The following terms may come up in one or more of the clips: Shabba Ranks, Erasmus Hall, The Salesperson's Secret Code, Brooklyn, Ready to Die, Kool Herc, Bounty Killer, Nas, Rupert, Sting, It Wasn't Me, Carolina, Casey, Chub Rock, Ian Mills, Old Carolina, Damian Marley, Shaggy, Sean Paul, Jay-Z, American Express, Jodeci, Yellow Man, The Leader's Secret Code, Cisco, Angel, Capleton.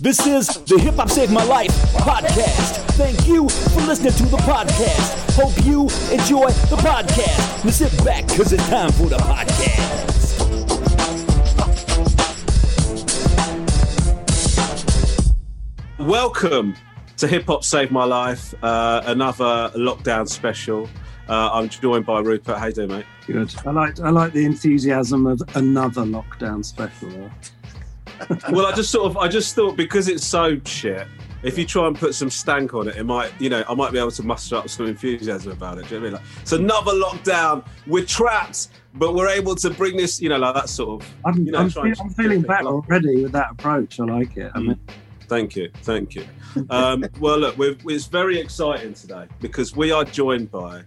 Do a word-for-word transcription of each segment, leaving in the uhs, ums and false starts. This is the Hip Hop Save My Life podcast. Thank you for listening to the podcast. Hope you enjoy the podcast. Now sit back, because it's time for the podcast. Welcome to Hip Hop Save My Life, uh, another lockdown special. Uh, I'm joined by Rupert. How you doing, mate? Good. I like, I like the enthusiasm of another lockdown special. Well, I just sort of, I just thought, because it's so shit, if you try and put some stank on it, it might, you know, I might be able to muster up some enthusiasm about it. Do you know what I mean? Like, it's another lockdown. We're trapped, but we're able to bring this, you know, like that sort of. I'm, you know, I'm, feel, I'm feeling better already with that approach. I like it. I mean, mm. Thank you, thank you. Um, well, look, we're, it's very exciting today because we are joined by.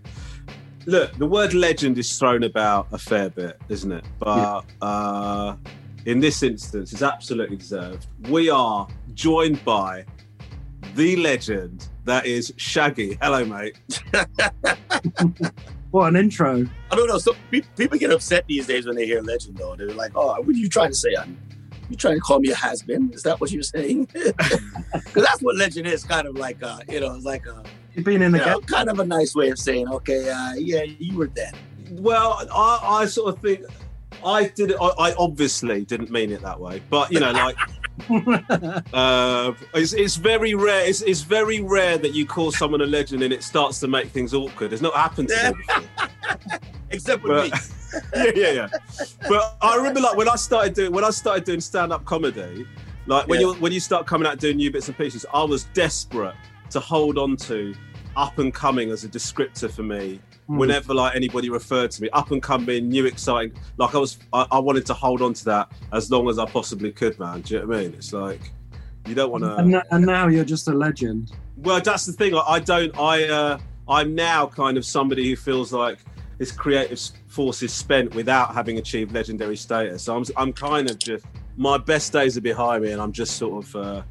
Look, the word legend is thrown about a fair bit, isn't it? But. Yeah. Uh, In this instance, it's absolutely deserved. We are joined by the legend that is Shaggy. Hello, mate. What an intro. I don't know. So people get upset these days when they hear legend, though. They're like, oh, what are you trying to say? I'm, you trying to call me a has-been? Is that what you're saying? Because that's what legend is, kind of like, a, you know, it's like a... You've been in the know, kind of a nice way of saying, okay, uh, yeah, you were that. Well, I, I sort of think... I did. I, I obviously didn't mean it that way, but you know, like, uh, it's, it's very rare. It's, it's very rare that you call someone a legend and it starts to make things awkward. It's not happened to me before, except with but, me. yeah, yeah, yeah. But I remember, like, when I started doing when I started doing stand-up comedy, like when yeah. you when you start coming out doing new bits and pieces, I was desperate to hold on to up and coming as a descriptor for me. Whenever like anybody referred to me, up and coming, new, exciting, like I was, I, I wanted to hold on to that as long as I possibly could, man. Do you know what I mean? It's like you don't want to. And, and now you're just a legend. Well, that's the thing. I, I don't. I uh, I'm now kind of somebody who feels like his creative force is spent without having achieved legendary status. So I'm I'm kind of just my best days are behind me, and I'm just sort of. Uh,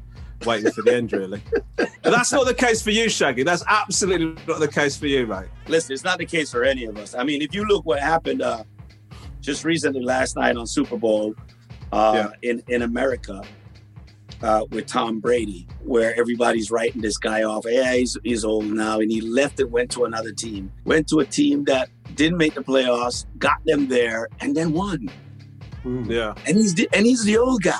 waiting for the end, really. But that's not the case for you, Shaggy. That's absolutely not the case for you, mate. Listen, it's not the case for any of us. I mean, if you look what happened uh, just recently last night on Super Bowl uh, yeah. in, in America uh, with Tom Brady, where everybody's writing this guy off. Yeah, he's, he's old now. And he left and went to another team. Went to a team that didn't make the playoffs, got them there, and then won. Mm. Yeah. And he's the, and he's the old guy.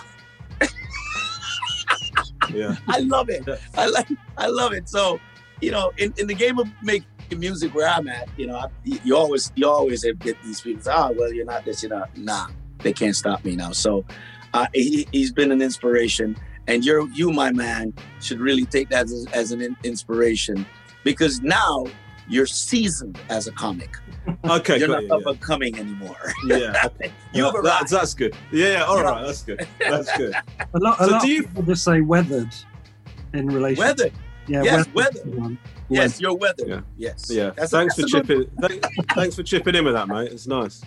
Yeah. I love it. I like. I love it. So, you know, in, in the game of making music where I'm at, you know, I, you always you always get these people. Ah, oh, well, you're not this. You're not. Nah, they can't stop me now. So, uh, he, he's been an inspiration, and you're you, my man, should really take that as, as an in- inspiration because now you're seasoned as a comic. Okay, you're not you, up yeah. and coming anymore. Yeah, you have a right. That's good. Yeah, all right, that's good. That's good. A lot, a so lot do you... of people just say weathered in relation. Weathered. Yeah, yes, weathered. weathered. Yes, you're weathered. Yeah. Yes. Yeah. That's thanks a, for chipping. Th- thanks for chipping in with that, mate. It's nice.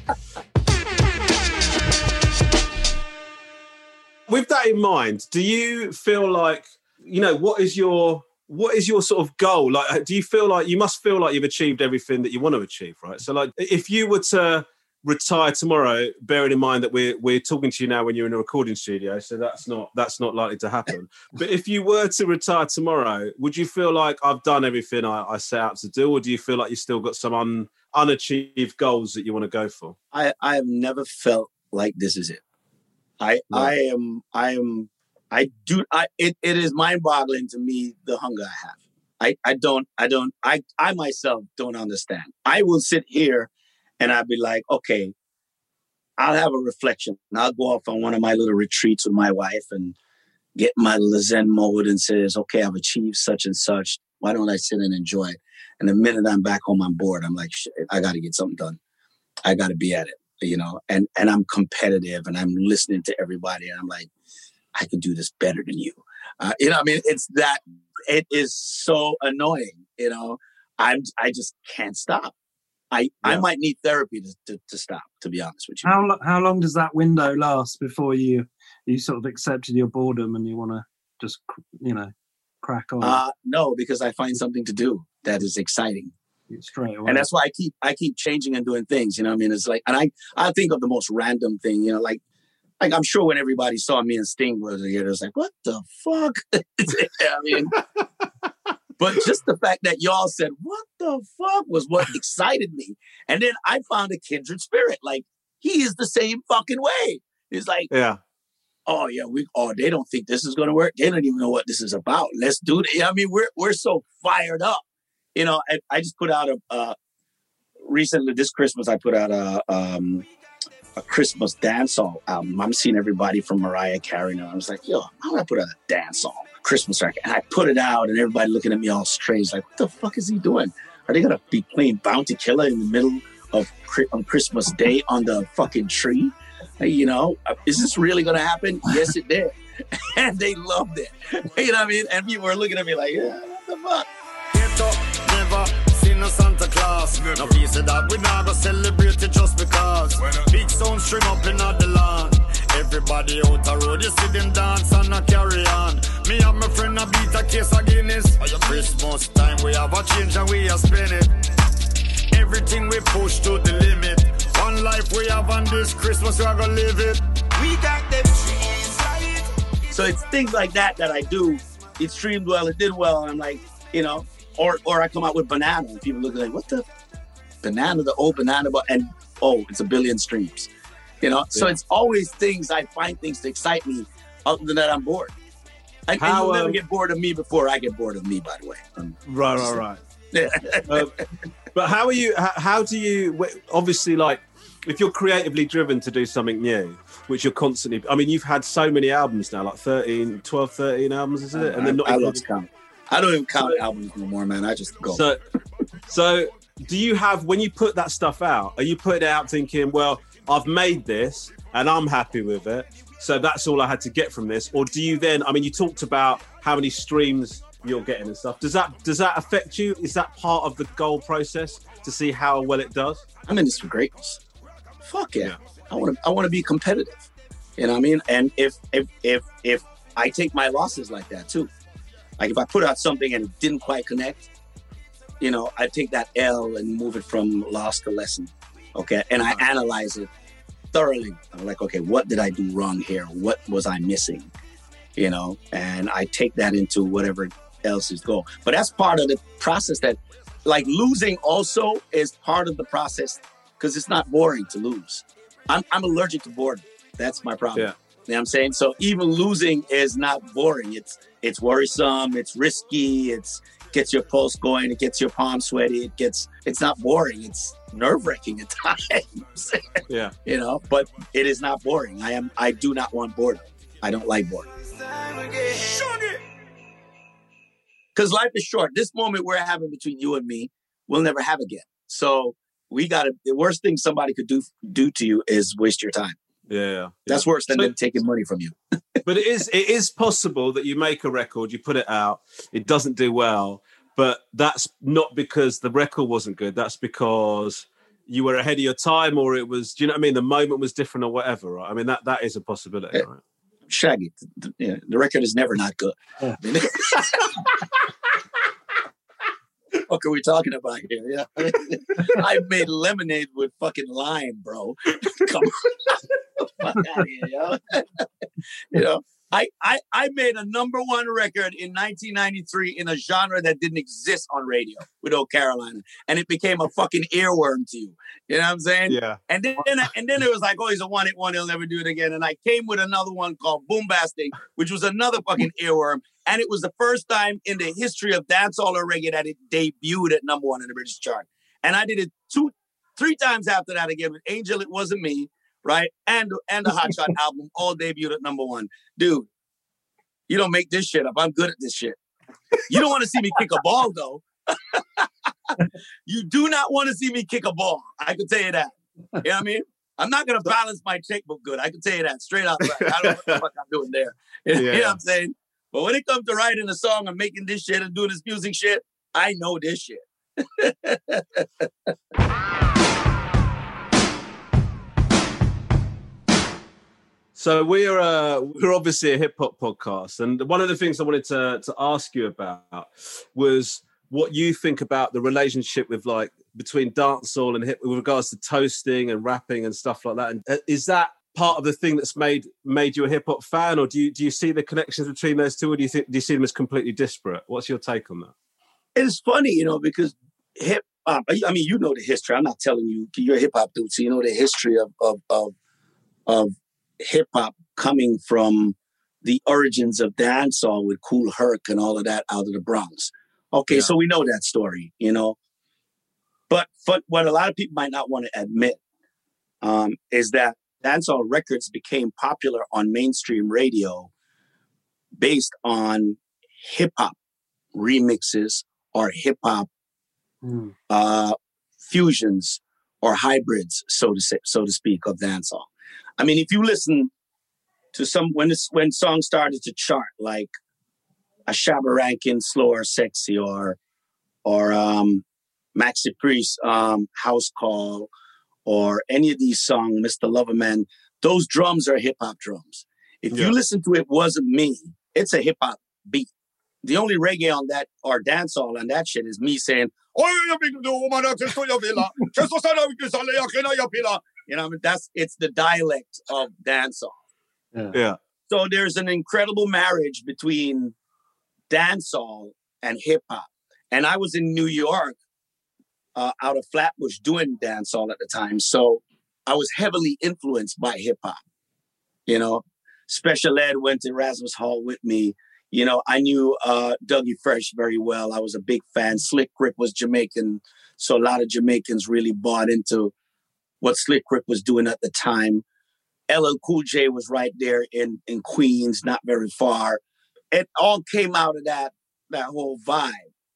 With that in mind, do you feel like you know what is your What is your sort of goal? Like, do you feel like you must feel like you've achieved everything that you want to achieve, right? So, like, if you were to retire tomorrow, bearing in mind that we're we're talking to you now when you're in a recording studio, so that's not that's not likely to happen. But if you were to retire tomorrow, would you feel like I've done everything I, I set out to do, or do you feel like you've still got some un, unachieved goals that you want to go for? I, I have never felt like this is it. I no. I am I am. I do. I, it, it is mind-boggling to me the hunger I have. I, I don't. I don't. I I myself don't understand. I will sit here, and I'll be like, okay, I'll have a reflection, and I'll go off on one of my little retreats with my wife and get my Zen mode and says, okay, I've achieved such and such. Why don't I sit and enjoy it? And the minute I'm back home, I'm bored. I'm like, shit, I got to get something done. I got to be at it, you know. And and I'm competitive, and I'm listening to everybody, and I'm like. I could do this better than you. Uh, you know, I mean, it's that, it is so annoying, you know, I'm, I just can't stop. I, yeah. I might need therapy to, to, to stop, to be honest with you. How, lo- how long does that window last before you, you sort of accepted your boredom and you want to just, you know, crack on? Uh, no, because I find something to do that is exciting. Straight away. And that's why I keep I keep changing and doing things, you know what I mean? It's like, and I, I think of the most random thing, you know, like, like I'm sure when everybody saw me and Sting was here, it was like, what the fuck? I mean, but just the fact that y'all said, what the fuck, was what excited me. And then I found a kindred spirit. Like, he is the same fucking way. He's like, yeah. Oh yeah, we. Oh, they don't think this is gonna work. They don't even know what this is about. Let's do it. I mean, we're we're so fired up. You know, I, I just put out a uh, recently this Christmas. I put out a um, a Christmas dancehall album. I'm seeing everybody from Mariah Carey now. I was like, yo, how would I put out a dancehall Christmas record? And I put it out, and everybody looking at me all strange, like, what the fuck is he doing? Are they gonna be playing Bounty Killer in the middle of on Christmas Day on the fucking tree? You know, is this really going to happen? Yes, it did. And they loved it. You know what I mean? And people were looking at me like, yeah, what the fuck? Get up, never seen no Santa Claus. Now we said that we not going to celebrate it just because. Big sound string up in the land. Everybody out the road, you see them dance and I carry on. Me and my friend I beat a case of Guinness. Christmas time, we have a change and we are spinning. Everything we push to the limit. One life we have on this Christmas, we are gonna live it. We got them trees right. So it's things like that that I do. It streamed well, it did well, and I'm like, you know, or or I come out with Banana, and people look like, what the? Banana, the old Banana, but and oh, it's a billion streams. You know, yeah. So it's always things, I find things to excite me, other than that I'm bored. And, How, and you'll never um, get bored of me before I get bored of me, by the way. I'm, right, right, right. Yeah. um, but how are you, how, how do you, obviously, like, if you're creatively driven to do something new, which you're constantly, I mean, you've had so many albums now, like thirteen, twelve, thirteen albums, isn't it? And I, not I even, lost count. I don't even count so, albums anymore, man. I just go. So, so do you have, when you put that stuff out, are you putting it out thinking, well, I've made this and I'm happy with it, so that's all I had to get from this? Or do you then, I mean, you talked about how many streams you're getting and stuff. Does that does that affect you? Is that part of the goal process to see how well it does? I'm in this for greatness. Fuck yeah. yeah. I want to I want to be competitive. You know what I mean? And if if if if I take my losses like that too. Like if I put out something and it didn't quite connect, you know, I take that L and move it from loss to lesson. Okay? And I analyze it thoroughly. I'm like, okay, what did I do wrong here? What was I missing? You know, and I take that into whatever else's goal. But that's part of the process that, like, losing also is part of the process because it's not boring to lose. I'm I'm allergic to boredom. That's my problem. Yeah. You know what I'm saying? So even losing is not boring. It's it's worrisome, it's risky, it's gets your pulse going, it gets your palm sweaty, it gets it's not boring, it's nerve-wracking at times. Yeah. You know, but it is not boring. I am I do not want boredom. I don't like boredom. Because life is short. This moment we're having between you and me, we'll never have again. So we got to, the worst thing somebody could do do to you is waste your time. Yeah. yeah. That's worse than so, them taking money from you. But it is it is possible that you make a record, you put it out, it doesn't do well, but that's not because the record wasn't good. That's because you were ahead of your time or it was, do you know what I mean? The moment was different or whatever, right? I mean, that that is a possibility, it, right? Shaggy, the, the, the record is never not good. Yeah. I mean, what are we talking about here? Yeah, I mean, I've made lemonade with fucking lime, bro. Come on, fuck out of here, yo. You know, I, I I made a number one record in nineteen ninety-three in a genre that didn't exist on radio with old Carolina, and it became a fucking earworm to you. You know what I'm saying? Yeah. And then and then it was like, oh, he's a one-hit one, he'll never do it again. And I came with another one called Boombastic, which was another fucking earworm, and it was the first time in the history of dancehall or reggae that it debuted at number one in the British chart. And I did it two, three times after that again with Angel, It Wasn't Me. Right? And and the Hot Shot album all debuted at number one. Dude, you don't make this shit up. I'm good at this shit. You don't want to see me kick a ball, though. You do not want to see me kick a ball. I can tell you that. You know what I mean? I'm not going to balance my checkbook good. I can tell you that straight out. Right. I don't know what the fuck I'm doing there. Yeah. You know what I'm saying? But when it comes to writing a song and making this shit and doing this music shit, I know this shit. So we're uh, we're obviously a hip hop podcast, and one of the things I wanted to to ask you about was what you think about the relationship with like between dancehall and hip with regards to toasting and rapping and stuff like that. And is that part of the thing that's made made you a hip hop fan, or do you do you see the connections between those two, or do you think do you see them as completely disparate? What's your take on that? It's funny, you know, because hip hop. I mean, you know the history. I'm not telling you. You're a hip hop dude, so you know the history of of of of hip hop coming from the origins of dancehall with Kool Herc and all of that out of the Bronx. Okay, yeah. So we know that story, you know. But, but what a lot of people might not want to admit um, is that dancehall records became popular on mainstream radio based on hip-hop remixes or hip-hop mm. uh, fusions or hybrids, so to say, so to speak, of dancehall. I mean, if you listen to some, when, this, when songs started to chart, like a Shabba Rankin, Slow or Sexy, or, or um, Maxi Priest, um, House Call, or any of these songs, Mister Loverman, those drums are hip-hop drums. If yeah. you listen to It Wasn't Me, it's a hip-hop beat. The only reggae on that, or dancehall on that shit, is me saying, you know, I mean, that's it's the dialect of dancehall. Yeah. yeah. So there's an incredible marriage between dancehall and hip hop. And I was in New York, uh, out of Flatbush, doing dancehall at the time. So I was heavily influenced by hip hop. You know, Special Ed went to Erasmus Hall with me. You know, I knew uh, Doug E. Fresh very well. I was a big fan. Slick Rick was Jamaican, so a lot of Jamaicans really bought into what Slick Rick was doing at the time. L L Cool J was right there in, in Queens, not very far. It all came out of that, that whole vibe,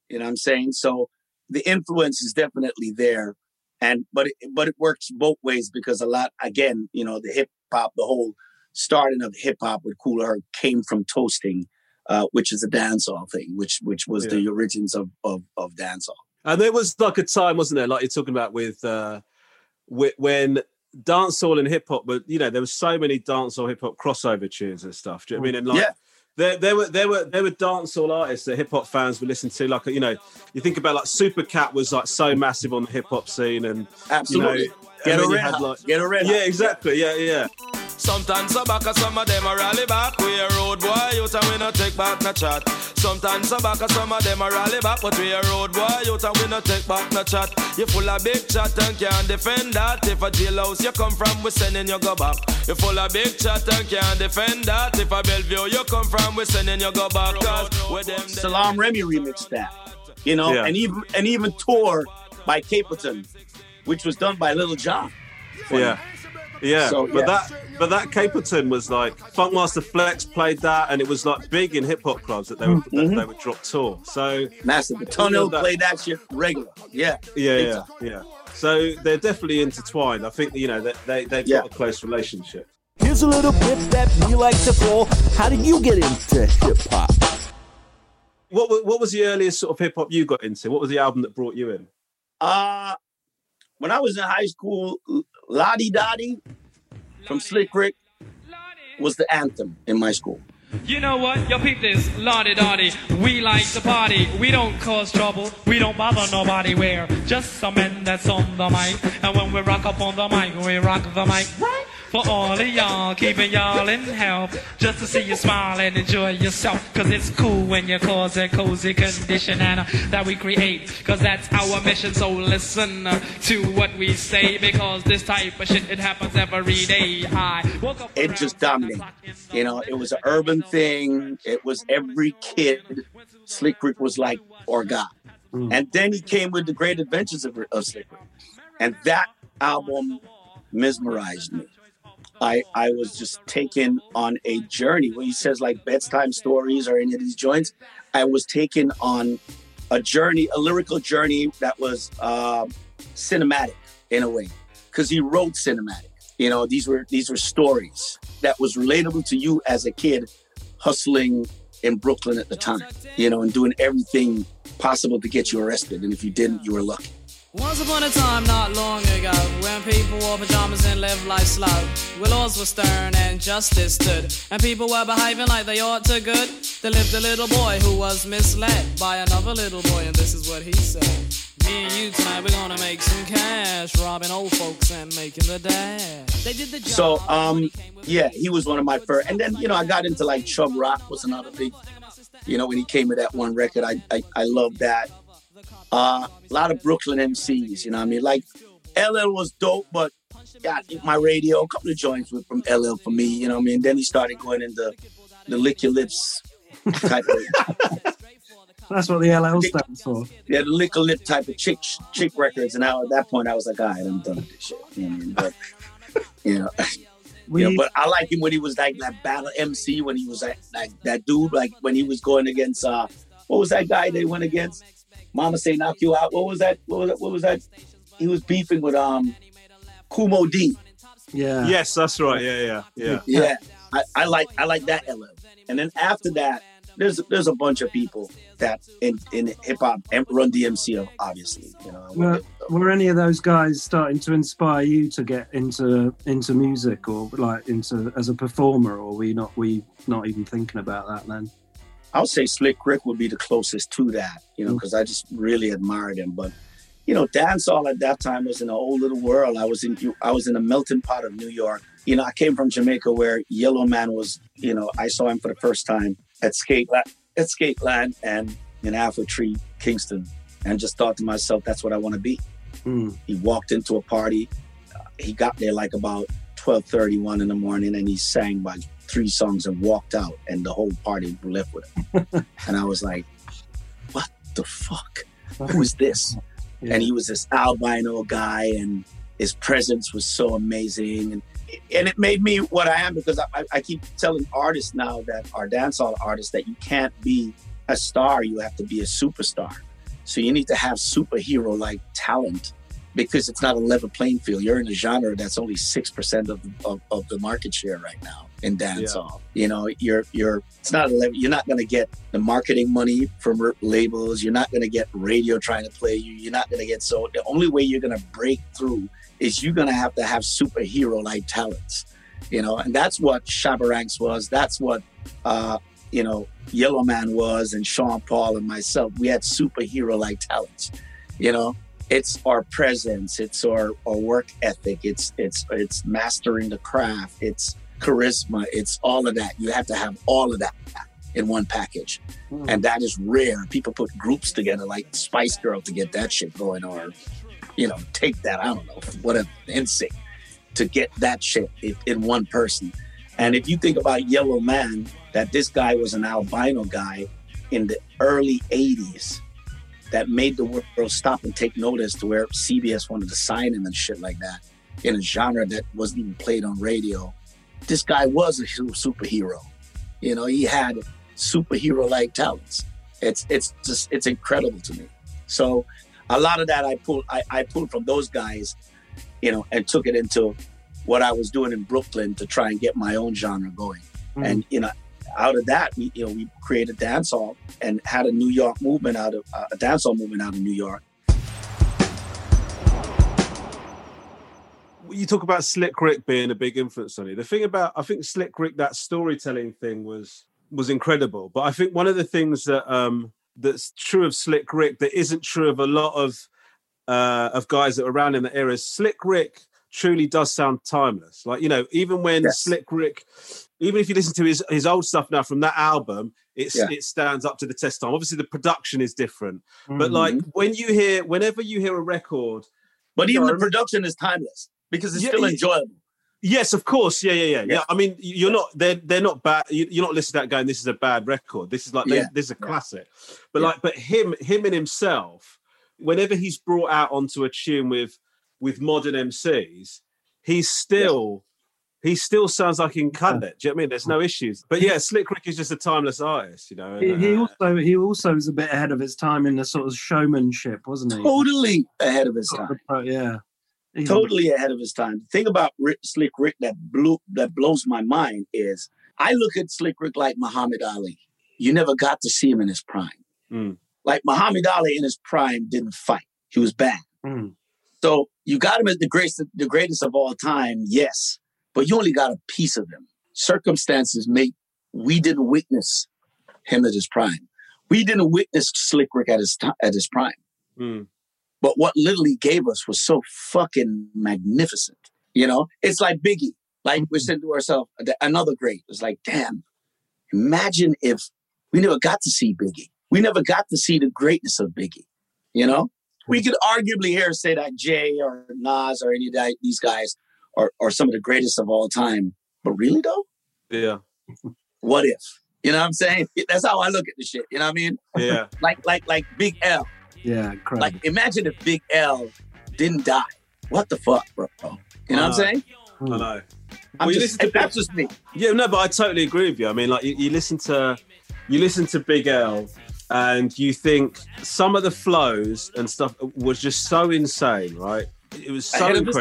you know what I'm saying? So the influence is definitely there, and but it, but it works both ways because a lot, again, you know, the hip-hop, the whole starting of hip-hop with Kool Herc came from toasting, uh, which is a dancehall thing, which which was yeah. the origins of, of, of dancehall. And there was like a time, wasn't there, like you're talking about with... Uh... when dancehall and hip hop, but you know, there were so many dancehall hip hop crossover tunes and stuff. Do you know what I mean? And like, yeah. there, there were there were there were dancehall artists that hip hop fans would listen to. Like, you know, you think about like Super Cat was like so massive on the hip hop scene, and absolutely, you know, get a red, like, get a red. Yeah, exactly. Yeah, yeah. Sometimes I back, some of them are rally back. We a road boy, you tell we no take back no chat. Sometimes I back, some of them are rally back, but we a road boy, you tell we no take back no chat. You full of big chat and can't defend that. If a jailhouse you come from, we sending you go back. You full of big chat and can't defend that. If a Bellevue you come from, we sending you go back. With them, Salam Remy remixed that, you know, yeah. and even and even Tour by Capleton, which was done by Little John. Yeah. Yeah, so, but yeah. that but that Capleton was like Funkmaster Flex played that, and it was like big in hip hop clubs that they would mm-hmm. that they would drop Tour. So massive. Tony played that shit regular. Yeah, yeah, yeah, yeah. So they're definitely intertwined. I think you know that they they've yeah. got a close relationship. Here's a little bit that we like to call. How did you get into hip hop? What what was the earliest sort of hip hop you got into? What was the album that brought you in? Uh when I was in high school. Lottie Dottie from Slick Rick was the anthem in my school. You know what? Yo, peep this. Lottie Dottie. We like to party. We don't cause trouble. We don't bother nobody. We're just some men that's on the mic. And when we rock up on the mic, we rock the mic. Right? For all of y'all, keeping y'all in health, just to see you smile and enjoy yourself, cause it's cool when you cause a cozy condition, and uh, that we create, cause that's our mission. So listen uh, to what we say, because this type of shit, it happens every day. I woke up it just dominated, you know, it was an urban thing, it was every kid, Slick Rick was like, or God, mm. and then he came with The Great Adventures of, of Slick Rick, and that album mesmerized me. I, I was just taken on a journey. When he says like bedtime stories or any of these joints, I was taken on a journey, a lyrical journey that was uh, cinematic in a way, because he wrote cinematic. You know, these were these were stories that was relatable to you as a kid hustling in Brooklyn at the time, you know, and doing everything possible to get you arrested. And if you didn't, you were lucky. Once upon a time, not long ago, when people wore pajamas and lived life slow, where laws were stern and justice stood, and people were behaving like they ought to good, there lived a little boy who was misled by another little boy, and this is what he said. Me and you tonight, we're gonna make some cash, robbing old folks and making the dash. They did the job. So, um, yeah, he was one of my first. And then, you know, I got into like Chub Rock was another big, you know, when he came with that one record, I I, I loved that. Uh, a lot of Brooklyn M Cs, you know what I mean? Like, L L was dope, but got my radio, a couple of joints were from L L for me, you know what I mean? Then he started going into the Lick Your Lips type of... That's what the L L stands for. Yeah, the Lick Your Lip type of chick chick records. And I, at that point, I was like, all right, I'm done with this shit. You know what I mean? But, you know, we, you know, but I like him when he was like that battle M C, when he was like, like that dude, like when he was going against, uh, what was that guy they went against? Mama Say Knock You Out. What was that? What was that? What was that? He was beefing with um, Kumo D. Yeah. Yes, that's right. Yeah, yeah, yeah. Yeah, I, I like I like that L L. And then after that, there's there's a bunch of people that in, in hip hop, Run D M C, obviously. You know, were, were any of those guys starting to inspire you to get into into music or like into as a performer, or were you not were you not even thinking about that then? I would say Slick Rick would be the closest to that, you know, because I just really admired him. But, you know, dancehall at that time was in a whole little world. I was in I was in a melting pot of New York. You know, I came from Jamaica where Yellow Man was, you know, I saw him for the first time at Skate La- at Skate Land and in Alpha Tree, Kingston, and just thought to myself, that's what I want to be. Mm. He walked into a party. Uh, he got there like about twelve thirty, one in the morning, and he sang by three songs and walked out, and the whole party left with him. And I was like, what the fuck? Who is this? Yeah. And he was this albino guy, and his presence was so amazing. And, and it made me what I am, because I, I keep telling artists now that are dancehall artists that you can't be a star, you have to be a superstar. So you need to have superhero-like talent, because it's not a level playing field. You're in a genre that's only six percent of, of, of the market share right now in dancehall. Yeah. You know, you're you're it's not a level, you're not going to get the marketing money from labels. You're not going to get radio trying to play you. You're not going to get, so the only way you're going to break through is you're going to have to have superhero-like talents, you know, and that's what Shabaranks was. That's what, uh, you know, Yellow Man was, and Sean Paul and myself. We had superhero-like talents, you know. It's our presence, it's our, our work ethic, it's it's it's mastering the craft, it's charisma, it's all of that. You have to have all of that in one package. Mm. And that is rare. People put groups together like Spice Girl to get that shit going, or, you know, take that, I don't know, whatever, N Sync, to get that shit in, in one person. And if you think about Yellow Man, that this guy was an albino guy in the early eighties, that made the world stop and take notice, to where C B S wanted to sign him and shit like that, in a genre that wasn't even played on radio. This guy was a superhero. You know, he had superhero-like talents. It's it's just, it's incredible to me. So a lot of that I pulled, I, I pulled from those guys, you know, and took it into what I was doing in Brooklyn to try and get my own genre going. Mm-hmm. And, you know, out of that, we, you know, we created dancehall and had a New York movement out of uh, a dancehall movement out of New York. You talk about Slick Rick being a big influence on you. The thing about, I think Slick Rick, that storytelling thing was was incredible. But I think one of the things that um, that's true of Slick Rick that isn't true of a lot of uh, of guys that were around in the era is Slick Rick truly does sound timeless. Like, you know, even when yes. Slick Rick, even if you listen to his, his old stuff now from that album, it's, yeah. it stands up to the test time. Obviously, the production is different. Mm-hmm. But like when you hear, whenever you hear a record... But even know, the production is timeless because it's yeah, still enjoyable. Yes, of course. Yeah, yeah, yeah. yeah. yeah. I mean, you're yeah. not, they're, they're not bad. You're not listening to that going, this is a bad record. This is like, yeah. this is a classic. Yeah. But yeah. like, but him, him and himself, whenever he's brought out onto a tune with, with modern M Cs, he's still... Yeah. He still sounds like he can it. Do you know what I mean? There's no issues. But yeah, Slick Rick is just a timeless artist, you know. He, he also he also was a bit ahead of his time in the sort of showmanship, wasn't he? Totally ahead of his time. Yeah. Totally ahead of his time. The thing about Rick, Slick Rick that blew that blows my mind is I look at Slick Rick like Muhammad Ali. You never got to see him in his prime. Mm. Like Muhammad Ali in his prime didn't fight. He was bad. Mm. So you got him as the greatest, the greatest of all time, yes, but you only got a piece of him. Circumstances make, we didn't witness him at his prime. We didn't witness Slick Rick at his, at his prime. Mm. But what Little League gave us was so fucking magnificent. You know, it's like Biggie. Like we're saying to ourselves, another great. It's like, damn, imagine if we never got to see Biggie. We never got to see the greatness of Biggie. You know, we could arguably here say that Jay or Nas or any of these guys are, are some of the greatest of all time. But really, though? Yeah. What if? You know what I'm saying? That's how I look at the shit. You know what I mean? Yeah. like, like, like Big L. Yeah, incredible. Like, imagine if Big L didn't die. What the fuck, bro? You know what I'm saying? I know. I'm well, just, to, that's just me. Yeah, no, but I totally agree with you. I mean, like, you, you listen to you listen to Big L, and you think some of the flows and stuff was just so insane, right? It was so incredible.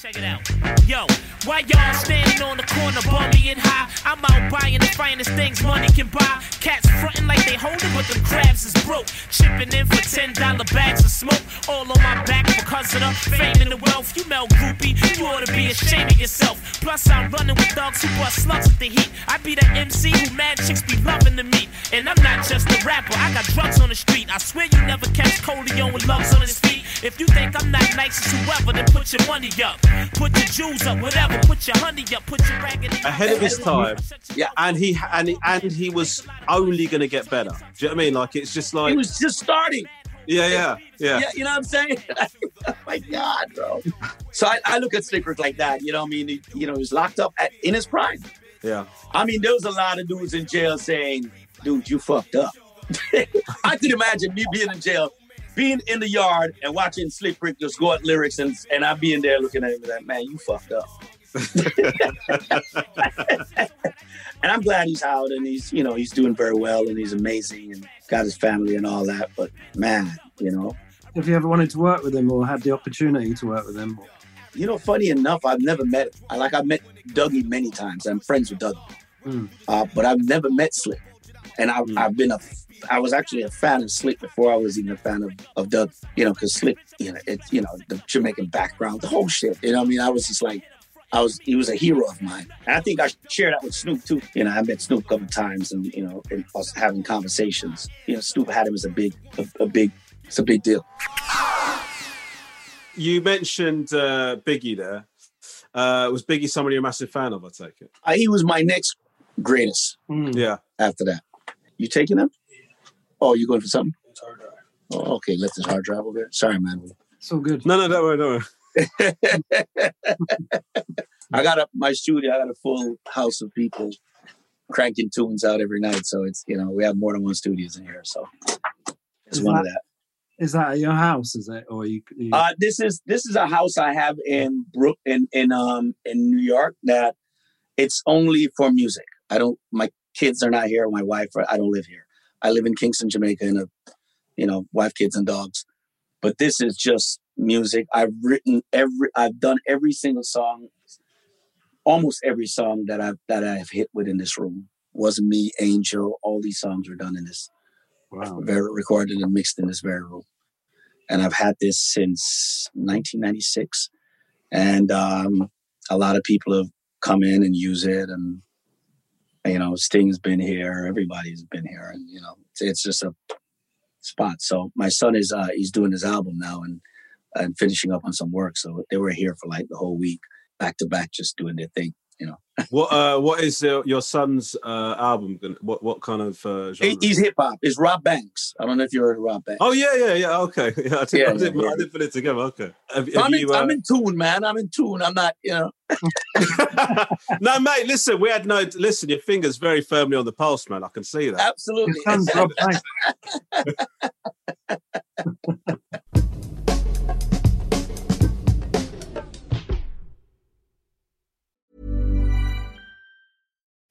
Check it out. Yo, why y'all standing on the corner, bubbly and high? I'm out buying the finest things money can buy. Cats fronting like they holding, but them crabs is broke. Chipping in for ten dollar bags of smoke. All on my back because of the fame and the wealth. You melt groupie, you ought to be ashamed of yourself. Plus, I'm running with dogs who bust slugs with the heat. I be that M C who mad chicks be loving to meet. And I'm not just a rapper, I got drugs on the street. I swear you never catch Coleon with lugs on his feet. If you think I'm not nice as whoever, then put your money up. Put your jewels up, whatever. Put your honey up, put your raggedy up. Ahead of his time. Yeah. And he and he, and he was only going to get better. Do you know what I mean? Like, it's just like... He was just starting. Yeah, yeah, yeah. Yeah, you know what I'm saying? Oh my God, bro. So I, I look at Slick Rick like that, you know what I mean? He, you know, he was locked up at, in his prime. Yeah. I mean, there was a lot of dudes in jail saying, dude, you fucked up. I could imagine me being in jail, being in the yard and watching Slick Rick just go at lyrics, and and I'd be in there looking at him like, man, you fucked up. And I'm glad he's out and he's, you know, he's doing very well and he's amazing and got his family and all that. But man, you know. Have you ever wanted to work with him or had the opportunity to work with him? You know, funny enough, I've never met him. I, like I've met Dougie many times. I'm friends with Dougie. Mm. Uh, but I've never met Slick. And I, mm. I've been a I was actually a fan of Slick before I was even a fan of, of Doug, you know, because Slick, you know, it, you know, the Jamaican background, the whole shit, you know what I mean? I was just like, I was, he was a hero of mine. And I think I shared that with Snoop too. You know, I met Snoop a couple of times and, you know, and us having conversations. You know, Snoop had him as a big, a, a big, it's a big deal. You mentioned uh, Biggie there. Uh, was Biggie somebody you're a massive fan of, I take it? Uh, he was my next greatest. Mm. Yeah. After that. You taking him? Oh, you going for something? It's hard drive. Oh, okay. Left his hard drive over there. Sorry, man. So good. No, no, don't worry, don't worry. I got up my studio. I got a full house of people cranking tunes out every night. So it's, you know, we have more than one studios in here. So it's one that, of that. Is that your house? Is it or you? you... Uh, this is this is a house I have in Brook in in um in New York that it's only for music. I don't. My kids are not here. My wife. I don't live here. I live in Kingston, Jamaica, and a, you know, wife, kids, and dogs. But this is just music. I've written every, I've done every single song, almost every song that I've that I've hit within this room. Wasn't Me, Angel. All these songs were done in this, wow, very recorded and mixed in this very room. And I've had this since nineteen ninety-six, and um, a lot of people have come in and use it and. You know, Sting's been here. Everybody's been here, and you know, it's, it's just a spot. So my son is—he's uh, doing his album now and and finishing up on some work. So they were here for like the whole week, back to back, just doing their thing. You know, what uh, what is uh, your son's uh, album? What what kind of uh, genre? He's hip hop. It's Rob Banks. I don't know if you heard of Rob Banks. Oh yeah, yeah, yeah. Okay, yeah, I didn't yeah, I did, yeah, yeah. put it together. Okay, have, have I'm, in, you, uh... I'm in tune, man. I'm in tune. I'm not, you know. No, mate. Listen, we had no. Listen, your finger's very firmly on the pulse, man. I can see that. Absolutely. Rob Banks.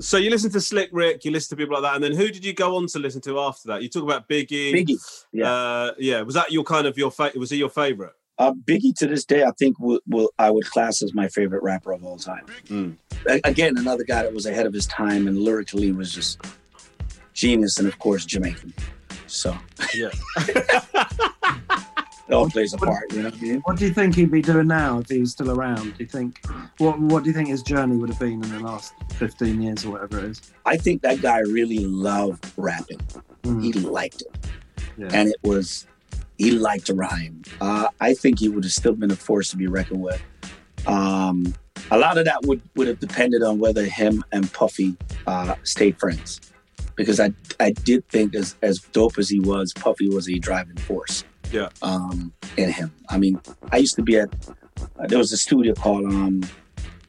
So you listen to Slick Rick, you listen to people like that, and then who did you go on to listen to after that? You talk about Biggie. Biggie, yeah, uh, yeah. Was that your kind of your favorite? Was he your favorite? Uh, Biggie to this day, I think will will I would class as my favorite rapper of all time. Mm. Again, another guy that was ahead of his time and lyrically was just genius, and of course Jamaican. So yeah, it all plays a part. You know what I mean? What do you think he'd be doing now if he was still around? Do you think what What do you think his journey would have been in the last fifteen years or whatever it is? I think that guy really loved rapping. Mm. He liked it. Yeah. And it was, he liked to rhyme. Uh, I think he would have still been a force to be reckoned with. Um, a lot of that would, would have depended on whether him and Puffy uh, stayed friends. Because I, I did think as, as dope as he was, Puffy was a driving force. Yeah. Um, in him. I mean, I used to be at, uh, there was a studio called, um,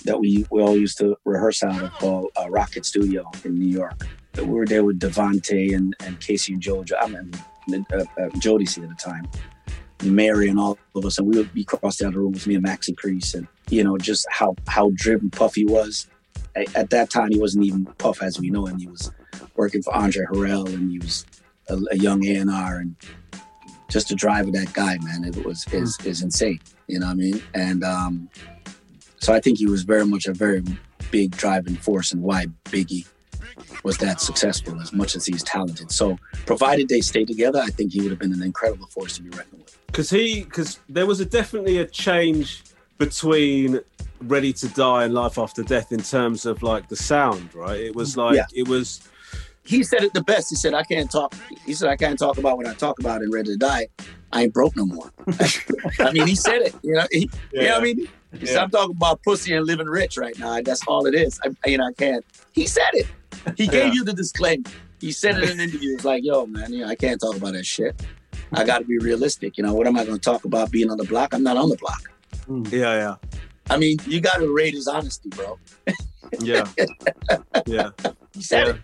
that we, we all used to rehearse out of called uh, Rocket Studio in New York. We were there with Devante and, and Casey and Jojo. I mean, uh, uh, Jodeci at the time, Mary and all of us. And we would be crossed out of the room with me and Maxi Priest. And, you know, just how, how driven Puffy was. At, at that time, he wasn't even Puff as we know him. He was working for Andre Harrell and he was a, a young A and R. And just the drive of that guy, man, it was is is insane. You know what I mean? And, um... So I think he was very much a very big driving force in why Biggie was that successful as much as he's talented. So provided they stay together, I think he would have been an incredible force to be reckoned with. Because he, because there was a, definitely a change between Ready to Die and Life After Death in terms of like the sound, right? It was like, yeah. it was... He said it the best. He said, I can't talk. He said, I can't talk about what I talk about in Ready to Die. I ain't broke no more. I mean, he said it, you know, he, yeah. you know what I mean? He said, I'm talking about pussy and living rich right now. That's all it is. I, you know, I can't. He said it. He gave yeah. you the disclaimer. He said it in an interview. It's like, yo, man, you know, I can't talk about that shit. I got to be realistic. You know, what am I going to talk about being on the block? I'm not on the block. Yeah, yeah. I mean, you got to rate his honesty, bro. yeah. Yeah. He said yeah. it.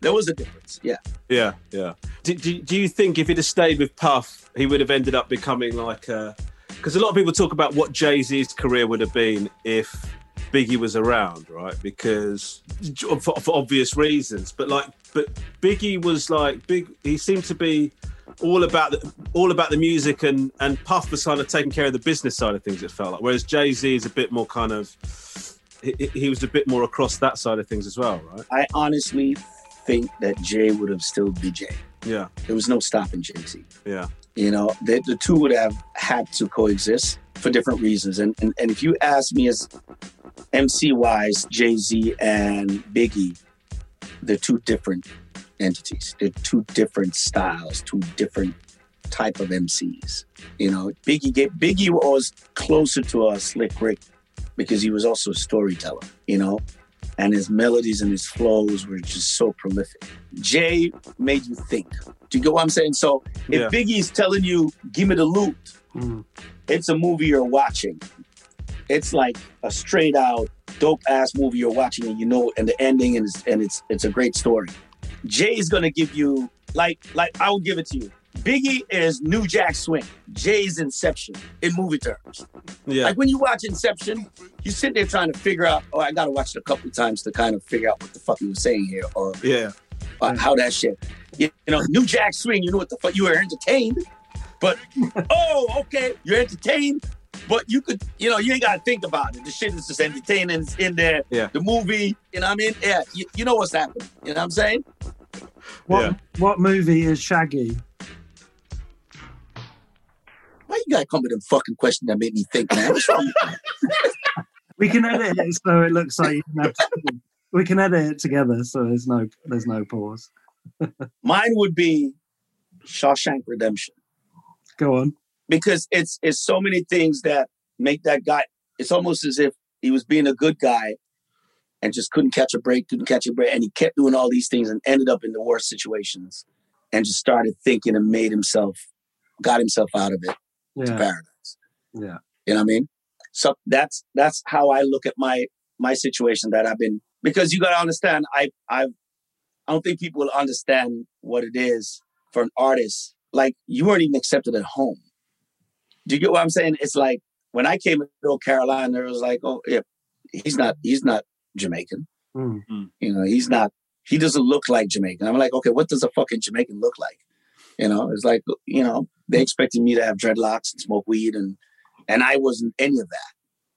There was a difference, yeah. Yeah, yeah. Do, do, do you think if he'd have stayed with Puff, he would have ended up becoming like a... Because a lot of people talk about what Jay-Z's career would have been if Biggie was around, right? Because, for, for obvious reasons. But like, but Biggie was like, big. He seemed to be all about the, all about the music and, and Puff was kind of taking care of the business side of things, it felt like. Whereas Jay-Z is a bit more kind of... He, he was a bit more across that side of things as well, right? I honestly... think that Jay would have still be Jay. Yeah. There was no stopping Jay-Z. Yeah. You know, the, the two would have had to coexist for different reasons. And, and and if you ask me as M C-wise, Jay-Z and Biggie, they're two different entities. They're two different styles, two different type of M Cs. You know, Biggie get, Biggie was closer to a Slick Rick because he was also a storyteller, you know? And his melodies and his flows were just so prolific. Jay made you think. Do you get what I'm saying? So if yeah. Biggie's telling you, give me the loot, mm. it's a movie you're watching. It's like a straight out dope ass movie you're watching and you know, and the ending and it's, and it's, it's a great story. Jay's gonna give you, like, like I will give it to you. Biggie is New Jack Swing. Jay's Inception in movie terms. Yeah. Like when you watch Inception, you sit there trying to figure out, oh, I got to watch it a couple of times to kind of figure out what the fuck he was saying here or yeah. uh, how that shit. You, you know, New Jack Swing, you know what the fuck, you were entertained, but, oh, okay, you're entertained, but you could, you know, you ain't got to think about it. The shit is just entertaining. It's in there. Yeah. The movie, you know what I mean? Yeah, you, you know what's happening. You know what I'm saying? What yeah. what movie is Shaggy? Why you gotta come with a fucking question that made me think, man? What's wrong with that? We can edit it so it looks like you can have to, we can edit it together so there's no there's no pause. Mine would be Shawshank Redemption. Go on. Because it's it's so many things that make that guy, it's almost as if he was being a good guy and just couldn't catch a break, couldn't catch a break. And he kept doing all these things and ended up in the worst situations and just started thinking and made himself, got himself out of it yeah. to paradise. Yeah. You know what I mean? So that's that's how I look at my my situation that I've been, because you got to understand, I I I don't think people will understand what it is for an artist. Like, you weren't even accepted at home. Do you get what I'm saying? It's like, when I came to Carolina, it was like, oh, yeah, he's not, he's not Jamaican. Mm-hmm. You know, he's not, he doesn't look like Jamaican. I'm like, okay, what does a fucking Jamaican look like? You know, it's like, you know, they expected me to have dreadlocks and smoke weed, and and I wasn't any of that.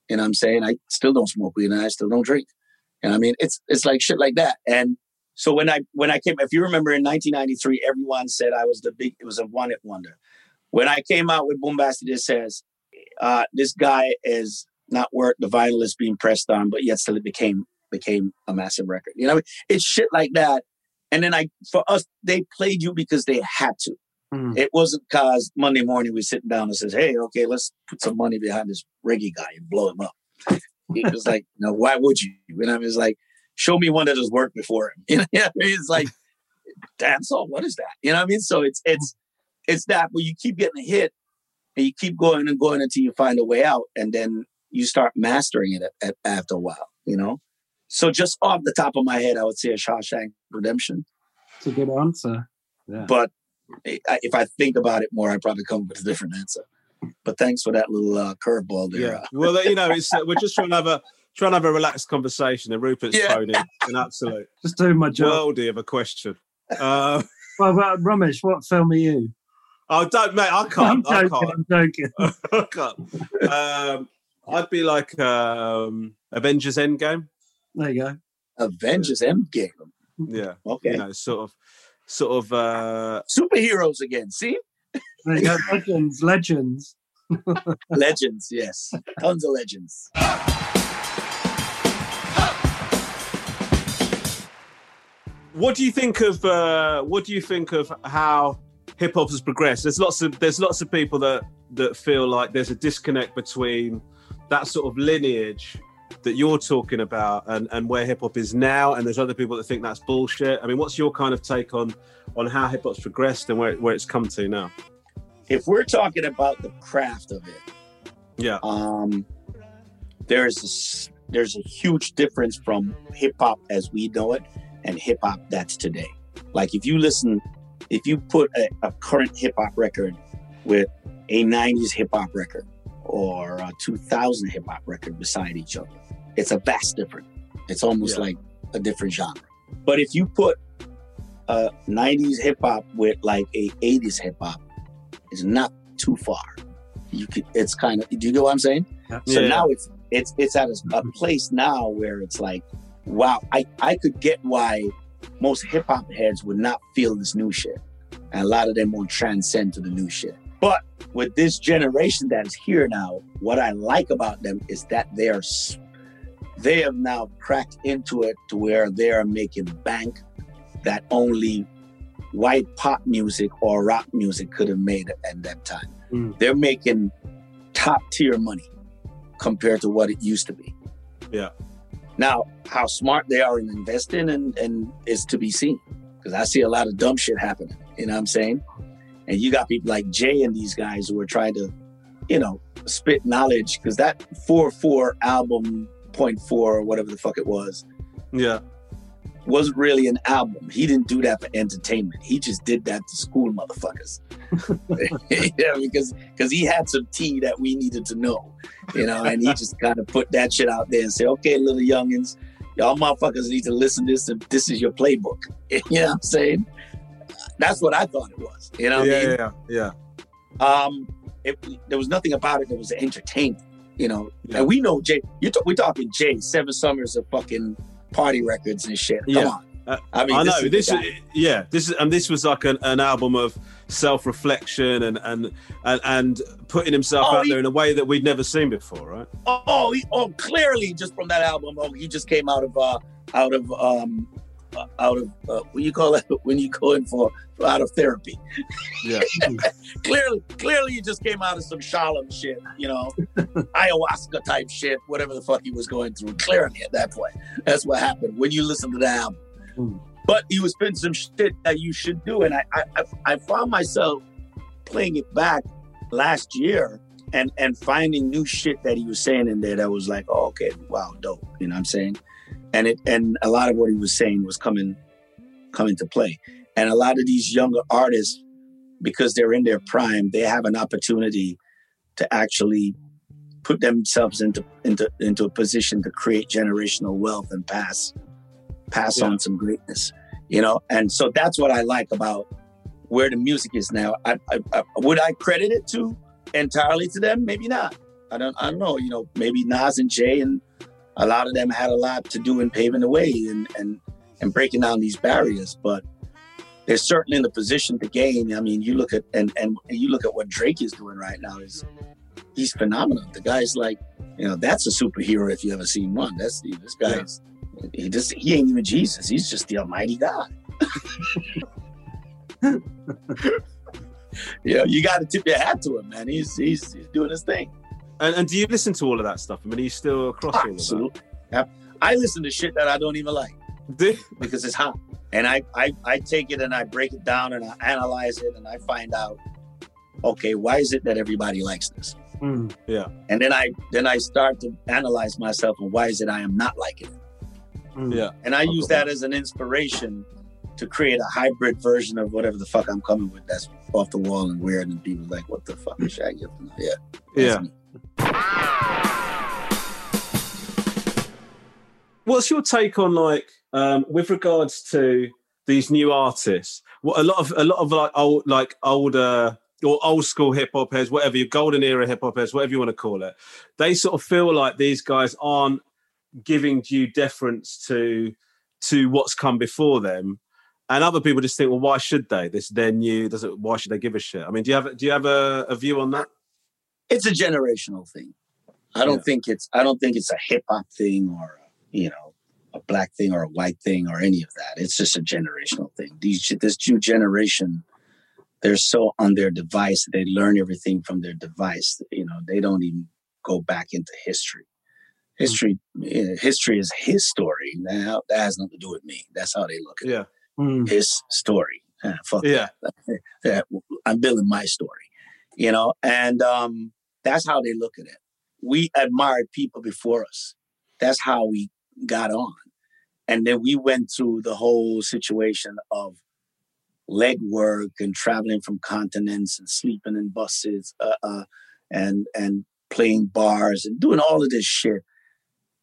You know what I'm saying? I still don't smoke weed and I still don't drink. You know what I mean? It's it's like shit like that. And so when I when I came, if you remember in nineteen ninety-three, everyone said I was the big, it was a one-hit wonder. When I came out with Boombastic, it says, Uh, this guy is not worth the vinyl is being pressed on, but yet still it became became a massive record. You know, I mean? It's shit like that. And then I, for us, they played you because they had to. Mm. It wasn't because Monday morning we sit down and says, "Hey, okay, let's put some money behind this reggae guy and blow him up." It was like, "No, why would you?" You know, I mean, it's like, show me one that has worked before him. You know, I mean? It's like, damn, so what is that? You know what I mean? So it's it's it's that, but you keep getting a hit. And you keep going and going until you find a way out, and then you start mastering it at, at, after a while, you know? So just off the top of my head, I would say a Shawshank Redemption. It's a good answer. Yeah. But if I think about it more, I'd probably come up with a different answer. But thanks for that little uh, curveball there. Yeah. Well, you know, it's, uh, we're just trying to have a trying to have a relaxed conversation, and Rupert's yeah. thrown in an absolute just doing my job. Worldie of a question. Uh, well, well, Ramesh, what film are you? Oh, don't, mate, I can't. I'm joking, I can't. I'm joking. I can't. Um, I'd be like um, Avengers Endgame. There you go. Avengers yeah. Endgame. Yeah. Okay. You know, sort of, sort of. Uh... Superheroes again, see? There you go. Legends, legends. Legends, yes. Tons of legends. What do you think of, uh, what do you think of how hip hop has progressed? There's lots of there's lots of people that, that feel like there's a disconnect between that sort of lineage that you're talking about and, and where hip hop is now, and there's other people that think that's bullshit. I mean, what's your kind of take on on how hip hop's progressed and where where it's come to now? If we're talking about the craft of it, yeah, um, there's a, there's a huge difference from hip hop as we know it and hip hop that's today. Like if you listen. If you put a, a current hip hop record with a nineties hip hop record or a two thousand hip hop record beside each other, it's a vast difference. It's almost yeah. like a different genre. But if you put a nineties hip hop with like a eighties hip hop, it's not too far. You could, it's kind of, do you know what I'm saying? Yeah. So now it's it's it's at a, a place now where it's like, wow, I, I could get why most hip-hop heads would not feel this new shit. And a lot of them won't transcend to the new shit. But with this generation that is here now, what I like about them is that they are, they have now cracked into it to where they are making bank that only white pop music or rock music could have made at that time. Mm. They're making top-tier money compared to what it used to be. Yeah. Now, how smart they are in investing and, and is to be seen. Because I see a lot of dumb shit happening, you know what I'm saying? And you got people like Jay and these guys who are trying to, you know, spit knowledge. Because that four four album, point four or whatever the fuck it was, yeah, wasn't really an album. He didn't do that for entertainment. He just did that to school motherfuckers. Yeah, because because he had some tea that we needed to know, you know, and he just kind of put that shit out there and say, okay, little youngins, y'all motherfuckers need to listen to this. And this is your playbook. You know what I'm saying? That's what I thought it was. You know what yeah, I mean? Yeah, yeah. Um, it, there was nothing about it that was entertaining, you know. Yeah. And we know Jay. You're t- we're talking Jay, Seven Summers of fucking... party records and shit. Come yeah. on. Uh, I mean, I know this, this is, yeah, this is, and this was like an, an album of self-reflection and and and, and putting himself oh, out he, there in a way that we'd never seen before, right? Oh, he, oh, clearly, just from that album, oh, he just came out of uh, out of um, out of uh, what you call that when you go in for out of therapy. Yeah, clearly, clearly, he just came out of some Shalom shit, you know, ayahuasca type shit, whatever the fuck he was going through. Clearly, at that point, that's what happened when you listen to the album. But he was spitting some shit that you should do. And I, I I found myself playing it back last year and and finding new shit that he was saying in there that was like, oh, okay, wow, dope. You know what I'm saying? And it and a lot of what he was saying was coming coming to play. And a lot of these younger artists, because they're in their prime, they have an opportunity to actually put themselves into into into a position to create generational wealth and pass pass yeah. on some greatness, you know? And so that's what I like about where the music is now. I, I, I would I credit it to entirely to them? Maybe not. I don't, I don't know, you know, maybe Nas and Jay and a lot of them had a lot to do in paving the way and, and, and breaking down these barriers, but they're certainly in the position to gain. I mean, you look at, and, and you look at what Drake is doing right now is he's phenomenal. The guy's like, you know, that's a superhero if you ever seen one. That's the, this guy yeah. is, He just he ain't even Jesus. He's just the Almighty God. Yeah, you got to tip your hat to him, man. He's he's, he's doing his thing. And, and do you listen to all of that stuff? I mean, are you still across all of that? Yeah. I listen to shit that I don't even like because it's hot. And I, I, I take it and I break it down and I analyze it and I find out, okay, why is it that everybody likes this? Mm, yeah. And then I then I start to analyze myself and why is it I am not liking it? Yeah, and I use that as an inspiration to create a hybrid version of whatever the fuck I'm coming with that's off the wall and weird and people like, what the fuck is Shaggy up to? Yeah. Yeah. What's your take on like um, with regards to these new artists? What a lot of a lot of like old like older or old school hip hop heads, whatever your golden era hip hop heads, whatever you want to call it, they sort of feel like these guys aren't giving due deference to to what's come before them, and other people just think, well, why should they? This they're new. Doesn't why should they give a shit? I mean, do you have do you have a, a view on that? It's a generational thing. I don't yeah. think it's I don't think it's a hip hop thing or a, you know a black thing or a white thing or any of that. It's just a generational thing. These this new generation, they're so on their device. They learn everything from their device. You know, they don't even go back into history. History, history is his story. Now that has nothing to do with me. That's how they look at yeah. it. Mm. His story. Ah, fuck yeah. that. I'm building my story, you know. And um, that's how they look at it. We admired people before us. That's how we got on, and then we went through the whole situation of legwork and traveling from continents and sleeping in buses uh, uh, and and playing bars and doing all of this shit.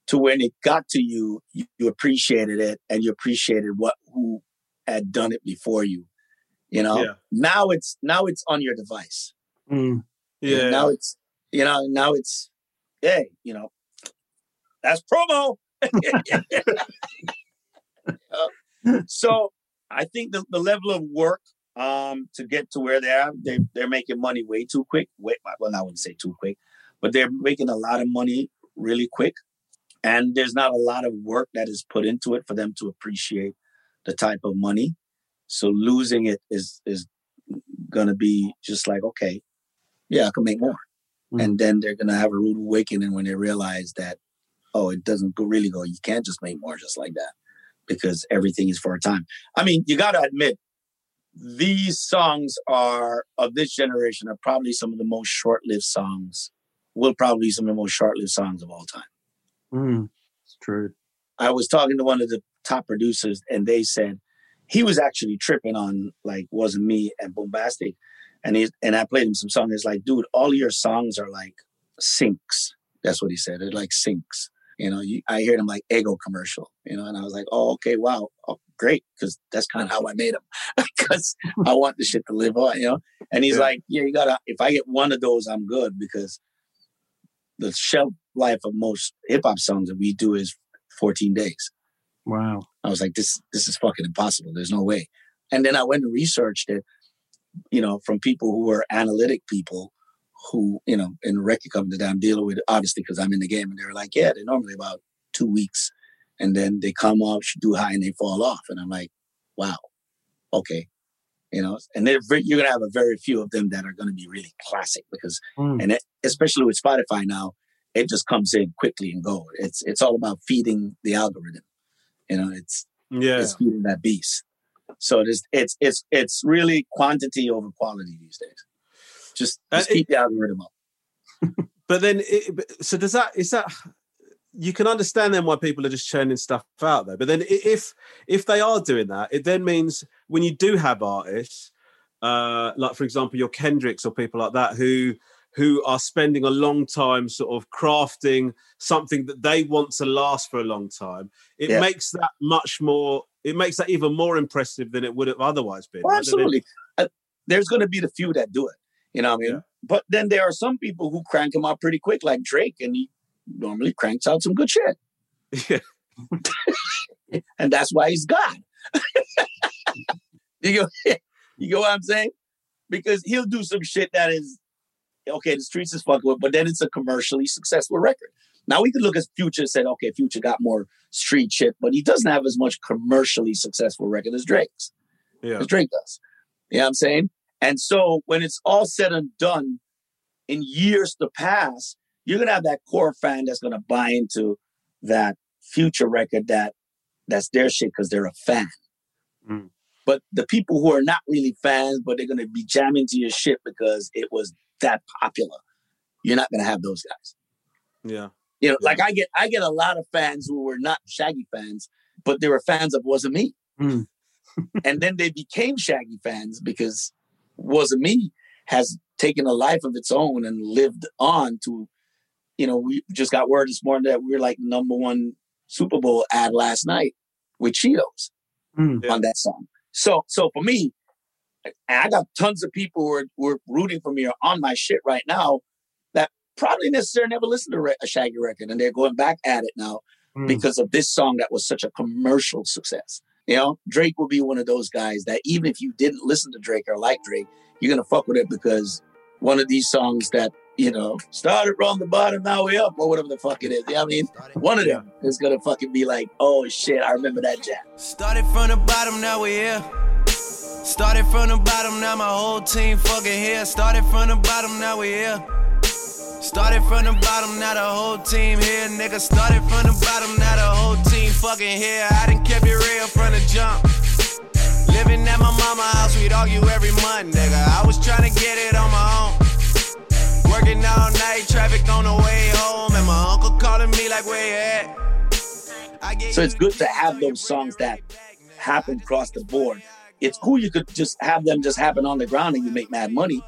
To when it got to you, you, you appreciated it, and you appreciated what who had done it before you. You know, yeah. now it's now it's on your device. Mm. Yeah. And now it's you know now it's hey you know that's promo. So I think the, the level of work um, to get to where they are, they they're making money way too quick. Wait, well, I wouldn't say too quick, but they're making a lot of money really quick. And there's not a lot of work that is put into it for them to appreciate the type of money. So losing it is is going to be just like, okay, yeah, I can make more. Mm-hmm. And then they're going to have a rude awakening when they realize that, oh, it doesn't go, really go. You can't just make more just like that because everything is for a time. I mean, you got to admit, these songs are of this generation are probably some of the most short-lived songs, will probably be some of the most short-lived songs of all time. Mm, it's true. I was talking to one of the top producers and they said he was actually tripping on like Wasn't Me and Boombastic. And he, and I played him some songs. It's like, dude, all your songs are like sinks. That's what he said. They're like sinks. You know, you, I heard him like Eggo commercial, you know, and I was like, oh, okay, wow. Oh, great. Cause that's kind of how I made them because I want the shit to live on, you know? And he's yeah. like, yeah, you gotta, if I get one of those, I'm good because the shelf life of most hip hop songs that we do is fourteen days. Wow. I was like, this this is fucking impossible. There's no way. And then I went and researched it, you know, from people who were analytic people who, you know, in record companies that I'm dealing with, obviously, because I'm in the game. And they were like, yeah, they're normally about two weeks. And then they come off, do high, and they fall off. And I'm like, wow, okay. You know, and they're, you're going to have a very few of them that are going to be really classic because, mm. and it, especially with Spotify now, it just comes in quickly and go. It's it's all about feeding the algorithm. You know, it's yeah, it's feeding that beast. So it is, it's it's it's really quantity over quality these days. Just, just uh, keep it, the algorithm up. But then, it, so does that? Is that? You can understand then why people are just churning stuff out there. But then if if they are doing that, it then means when you do have artists, uh, like, for example, your Kendricks or people like that who who are spending a long time sort of crafting something that they want to last for a long time, it yeah. makes that much more, it makes that even more impressive than it would have otherwise been. Well, absolutely. Uh, there's going to be the few that do it, you know what I mean? Yeah. But then there are some people who crank them out pretty quick, like Drake, and he normally cranks out some good shit. Yeah. And that's why he's gone. you, go, you go what I'm saying? Because he'll do some shit that is, okay, the streets is fucking with, but then it's a commercially successful record. Now we could look at Future and say, okay, Future got more street shit, but he doesn't have as much commercially successful record as Drake's. Yeah. As Drake does. You know what I'm saying? And so when it's all said and done, in years to pass, you're going to have that core fan that's going to buy into that Future record that that's their shit because they're a fan. Mm. But the people who are not really fans, but they're going to be jamming to your shit because it was that popular, you're not going to have those guys. Yeah. You know, yeah. like I get I get a lot of fans who were not Shaggy fans, but they were fans of Wasn't Me. Mm. And then they became Shaggy fans because Wasn't Me has taken a life of its own and lived on to, you know, we just got word this morning that we were like number one Super Bowl ad last night with Cheetos mm, yeah. on that song. So so for me, I got tons of people who are, who are rooting for me or on my shit right now that probably necessarily never listened to re- a Shaggy record, and they're going back at it now mm. because of this song that was such a commercial success. You know, Drake will be one of those guys that even if you didn't listen to Drake or like Drake, you're going to fuck with it because one of these songs that, you know, started from the bottom, now we up, or whatever the fuck it is. You know what I mean? One of them is going to fucking be like, oh shit, I remember that jam. Started from the bottom, now we here. Started from the bottom, now my whole team fucking here. Started from the bottom, now we here. Started from the bottom, now the whole team here, nigga. Started from the bottom, now the whole team fucking here. I done kept it real from the jump. Living at my mama's house, we'd argue every month, nigga. I was trying to get it on my own. Working all night, traffic on the way home, and my uncle calling me like, where you at? So it's good to have those songs that happen across the board. It's cool you could just have them just happen on the ground and you make mad money,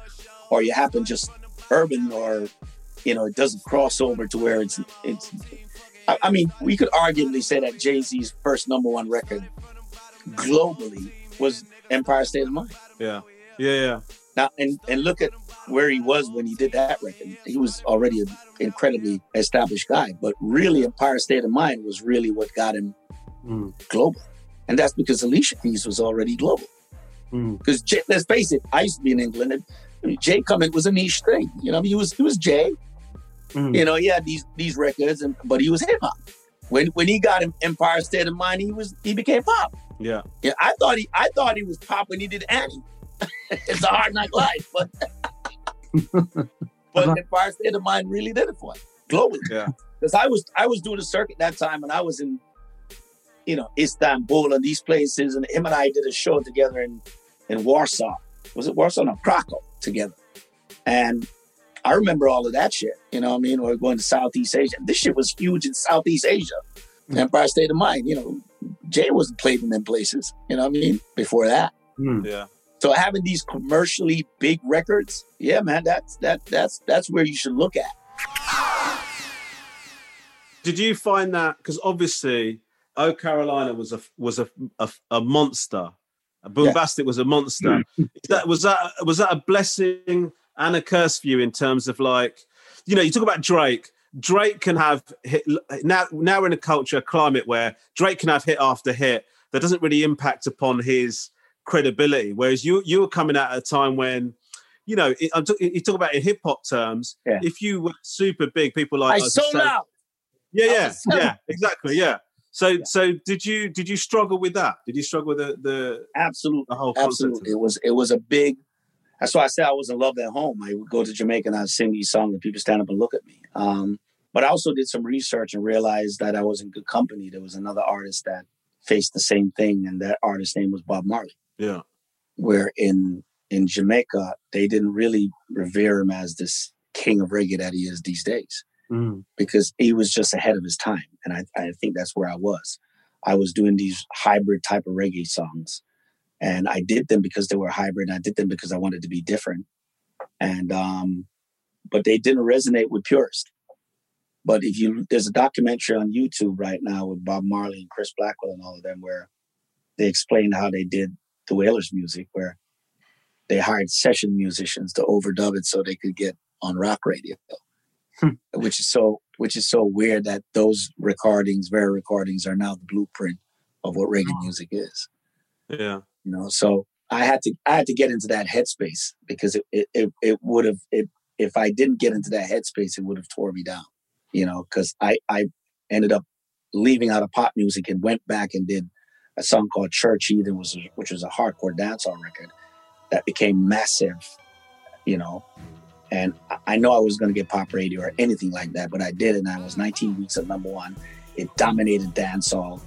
or you happen just urban, or, you know, it doesn't cross over to where it's, it's I, I mean, we could arguably say that Jay-Z's first number one record globally was Empire State of Mind. Yeah, yeah, yeah. Now, and, and look at where he was when he did that record. He was already an incredibly established guy, but really Empire State of Mind was really what got him mm. global. And that's because Alicia Keys was already global. Because mm. let's face it, I used to be in England, and I mean, Jay coming was a niche thing. You know, I mean, he was he was Jay. Mm. You know, he had these these records, and but he was hip hop. When when he got Empire State of Mind, he was he became pop. Yeah. Yeah. I thought he I thought he was pop when he did Annie. It's a Hard Knock Life, but but Empire State of Mind really did it for him globally. Yeah. Because I was I was doing a circuit that time, and I was in, you know, Istanbul and these places, and him and I did a show together in, in Warsaw. Was it Warsaw? No, Krakow together. And I remember all of that shit, you know what I mean? Or going to Southeast Asia. This shit was huge in Southeast Asia. Mm. Empire State of Mind, you know, Jay wasn't played in them places, you know what I mean, before that. Mm. Yeah. So having these commercially big records, yeah, man, that's that that's that's where you should look at. Did you find that, because obviously Oh Carolina was a was a a, a monster. Boombastic yeah. was a monster. Is that was that was that a blessing and a curse for you in terms of, like, you know, you talk about Drake Drake can have hit, now. Now we're in a culture, a climate where Drake can have hit after hit that doesn't really impact upon his credibility. Whereas you you were coming out at a time when, you know, it, I'm t- you talk about in hip hop terms. Yeah. If you were super big, people like I us sold out. Yeah, yeah, yeah, exactly, yeah. So, yeah. so did you did you struggle with that? Did you struggle with the the absolute the whole concept? Absolutely. It was it was a big. That's why I said I was in love at home. I would go to Jamaica and I'd sing these songs and people stand up and look at me. Um, but I also did some research and realized that I was in good company. There was another artist that faced the same thing, and that artist's name was Bob Marley. Yeah. Where in in Jamaica, they didn't really revere him as this king of reggae that he is these days, mm. because he was just ahead of his time. And I, I think that's where I was. I was doing these hybrid type of reggae songs. And I did them because they were hybrid. And I did them because I wanted to be different. And, um, but they didn't resonate with purists. But if you, there's a documentary on YouTube right now with Bob Marley and Chris Blackwell and all of them, where they explain how they did the Wailers music, where they hired session musicians to overdub it so they could get on rock radio, hmm. which is so, which is so weird that those recordings, rare recordings are now the blueprint of what reggae oh. music is. Yeah. You know, so I had to I had to get into that headspace because it it, it, it would have it if I didn't get into that headspace, it would have tore me down, you know, because I, I ended up leaving out of pop music and went back and did a song called Church Heathen, was which was a hardcore dancehall record that became massive, you know, and I, I know I was going to get pop radio or anything like that, but I did. And I was nineteen weeks at number one. It dominated dancehall.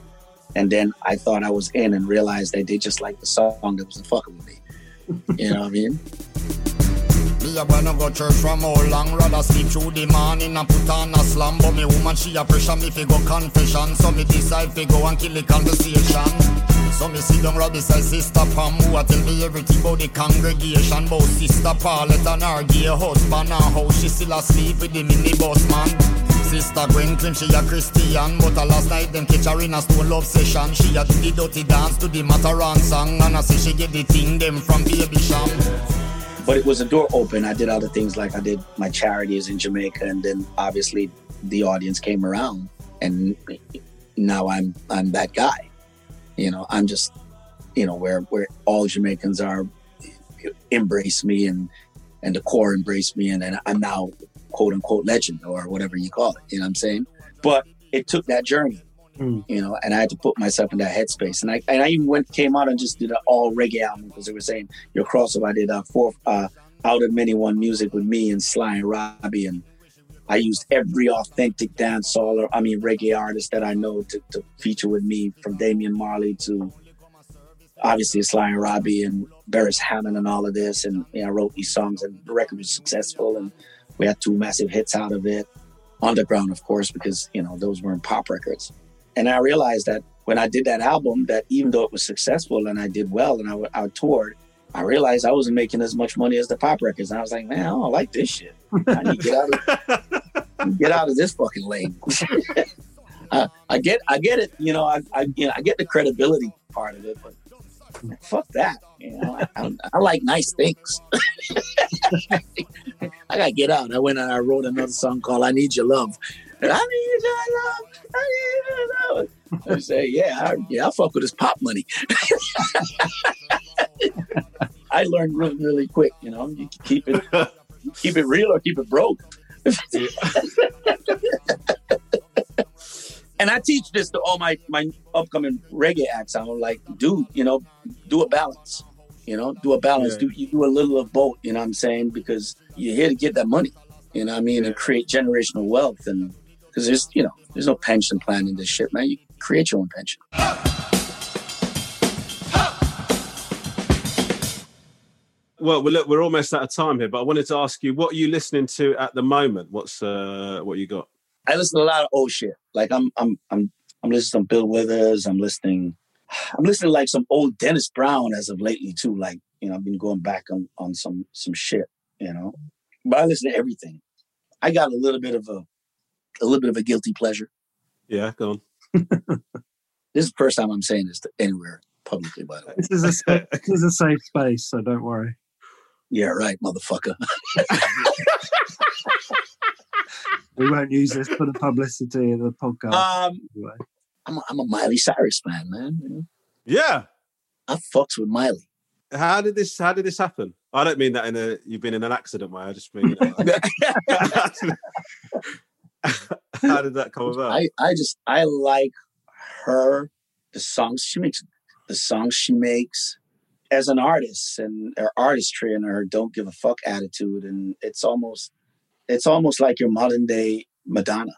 And then I thought I was in and realized that they just liked the song that was fucking with me. You know what I mean? Me a wanna go church from all long, rather sleep through the morning and put on a slam. But me woman, she a pressure me fi go confession. So me decide fi go and kill the conversation. So me sit down right beside Sister Pam, who a tell me everything about the congregation. Both Sister Paulette and her gay husband, and how she still asleep with the minibus man. Sister Gwen claims she a Christian, but a last night them catch her in a stone love session. She a do the dirty dance to the Mataran song, and I say she get the thing them from Baby Sham. But it was a door open. I did other things, like I did my charities in Jamaica, and then obviously the audience came around, and now I'm I'm that guy. You know, I'm just, you know, where where all Jamaicans are embrace me, and and the core embrace me, and, and I'm now quote unquote legend or whatever you call it, you know what I'm saying? But it took that journey, mm. you know, and I had to put myself in that headspace. And I and I even went came out and just did an all reggae album because they were saying your crossover. I did a fourth uh, out of many one music with me and Sly and Robbie, and I used every authentic dancehall or I mean reggae artist that I know to, to feature with me, from Damian Marley to obviously Sly and Robbie and Barris Hammond and all of this. And you know, I wrote these songs and the record was successful, and we had two massive hits out of it. Underground, of course, because, you know, those weren't pop records. And I realized that when I did that album, that even though it was successful and I did well and I, I toured, I realized I wasn't making as much money as the pop records. And I was like, man, I don't like this shit. I need to get out of, get out of this fucking lane. I, I get I get it. You know, I, I, you know, I get the credibility part of it, but fuck that. You know, I, I, I like nice things. I gotta get out. I went and I wrote another song called I Need Your Love. And I need your love. I need your love. I say, yeah, I, yeah, I fuck with this pop money. I learned really, really quick, you know. You keep it keep it real or keep it broke. And I teach this to all my, my upcoming reggae acts. I'm like, dude, you know, do a balance. You know, do a balance. Yeah. Do you do a little of both, you know what I'm saying? Because you're here to get that money, you know what I mean? Yeah. And create generational wealth. And because there's, you know, there's no pension plan in this shit, man. You create your own pension. Well, look, we're almost out of time here, but I wanted to ask you, what are you listening to at the moment? What's, uh, what you got? I listen to a lot of old shit. Like I'm, I'm, I'm, I'm listening to Bill Withers. I'm listening, I'm listening to like some old Dennis Brown as of lately too. Like, you know, I've been going back on, on some, some shit, you know, but I listen to everything. I got a little bit of a, a little bit of a guilty pleasure. Yeah. Go on. This is the first time I'm saying this to anywhere publicly, by the way. This is a, safe, this is a safe space. So don't worry. Yeah. Right. Motherfucker. We won't use this for the publicity of the podcast. Um, anyway. I'm, a, I'm a Miley Cyrus fan, man. Yeah. I fucks with Miley. How did this? How did this happen? I don't mean that in a you've been in an accident, man. I just mean that, like, how did that come about? I, I just I like her, the songs she makes, the songs she makes as an artist, and her artistry and her don't give a fuck attitude, and it's almost it's almost like your modern day Madonna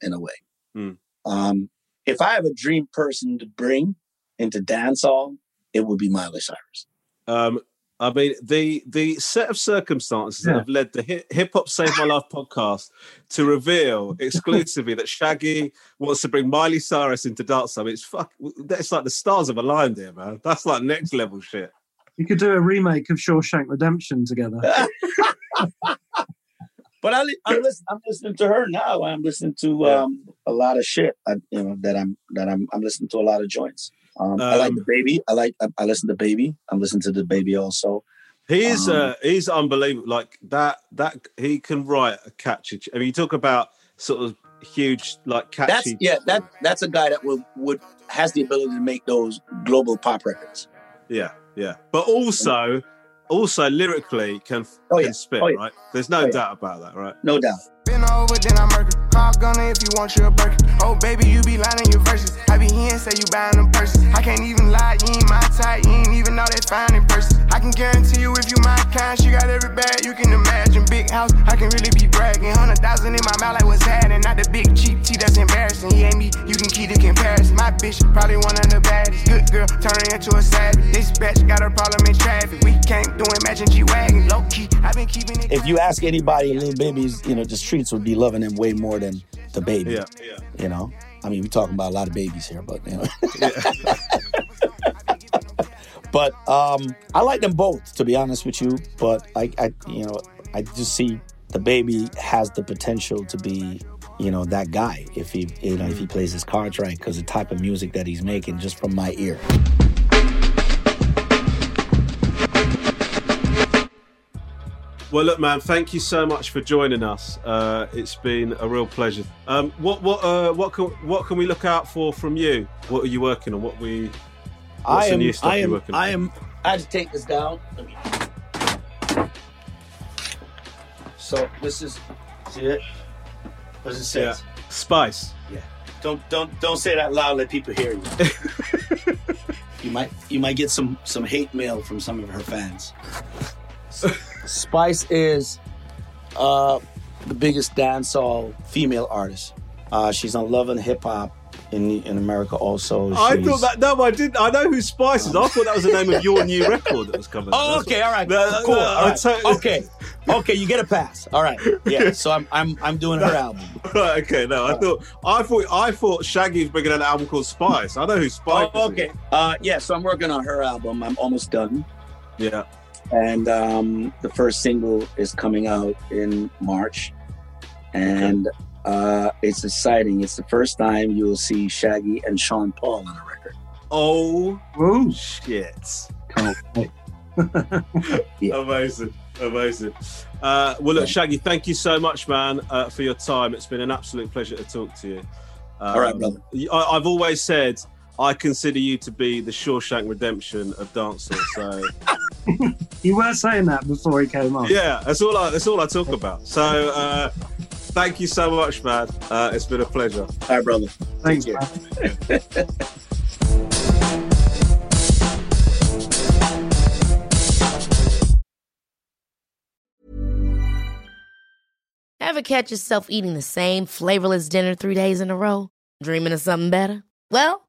in a way. Mm. Um, if I have a dream person to bring into dancehall, it would be Miley Cyrus. Um, I mean, the the set of circumstances yeah. that have led the Hi- Hip Hop Save My Life podcast to reveal exclusively that Shaggy wants to bring Miley Cyrus into dance. I mean, it's fuck. It's like the stars have aligned here, man. That's like next level shit. You could do a remake of Shawshank Redemption together. But I, I'm, listen, I'm listening to her now. I'm listening to um, a lot of shit. I, you know that I'm that I'm I'm listening to a lot of joints. Um, um, I like the baby. I like. I, I listen to baby. I'm listening to the baby also. He is. Um, uh, he's unbelievable. Like that. That he can write a catchy. I mean, you talk about sort of huge, like catchy. That's, yeah, that that's a guy that would would has the ability to make those global pop records. Yeah, yeah. But also, also lyrically can, oh, yeah. can spit. Oh, yeah. Right. There's no oh, yeah. doubt about that. Right. No doubt. Been over, then I murder. Call gunner if you want your burger. Oh, baby, you be lying your verses. I be here and say you buying them purses. I can't even lie, you ain't my type. You ain't even know they fine in person. I can guarantee you if you my kind, she got every bag you can imagine. Big house, I can really be bragging. Hundred thousand in my mouth like what's happening. Not the big cheap tea that's embarrassing. He ain't me, you can keep the comparison. My bitch, probably one of the baddest. Good girl, turning into a savage. This bitch got a problem in traffic. We can't do it, matching G-Wagon. Low key, I've been keeping it. If you ask anybody, little babies, you know, just streets would be loving him way more than the baby. Yeah, yeah. You know, I mean, we're talking about a lot of babies here, but you know. Yeah. But um, I like them both, to be honest with you. But I, I, you know, I just see the baby has the potential to be, you know, that guy if he, you know, if he plays his cards right, because the type of music that he's making, just from my ear. Well, look, man, thank you so much for joining us. Uh, it's been a real pleasure. Um, what what uh, what can what can we look out for from you? What are you working on? What we? What's I am. The new stuff I am. You're working I am. On? I had to take this down. So this is. See it? What does it say? Yeah. Spice. Yeah. Don't don't don't say that loud. Let people hear you. you might you might get some some hate mail from some of her fans. Spice is uh, the biggest dancehall female artist. Uh, she's on Love and Hip Hop in in America also. She's, I thought that, no, I didn't. I know who Spice is. I thought that was the name of your new record that was coming. Oh, that's okay, what, all right, that, cool. That, all right. Totally... Okay, okay, you get a pass. All right, yeah. So I'm I'm I'm doing her album. Right, okay, no, I all thought right. I thought I thought Shaggy was bringing out an album called Spice. I know who Spice. Oh, okay. Is. Uh, yeah. So I'm working on her album. I'm almost done. Yeah. And um, the first single is coming out in March, and okay. uh, it's exciting. It's the first time you will see Shaggy and Sean Paul on a record. Oh, oh shit! Come on. Yeah. Amazing, amazing. Uh, well, look, Shaggy, thank you so much, man, uh, for your time. It's been an absolute pleasure to talk to you. Um, All right, brother. I- I've always said I consider you to be the Shawshank Redemption of dancehall. So. You were saying that before he came on. Yeah, that's all I, that's all I talk about. So uh, thank you so much, man. Uh, it's been a pleasure. Hi, brother. Thank you. Ever catch yourself eating the same flavorless dinner three days in a row? Dreaming of something better? Well,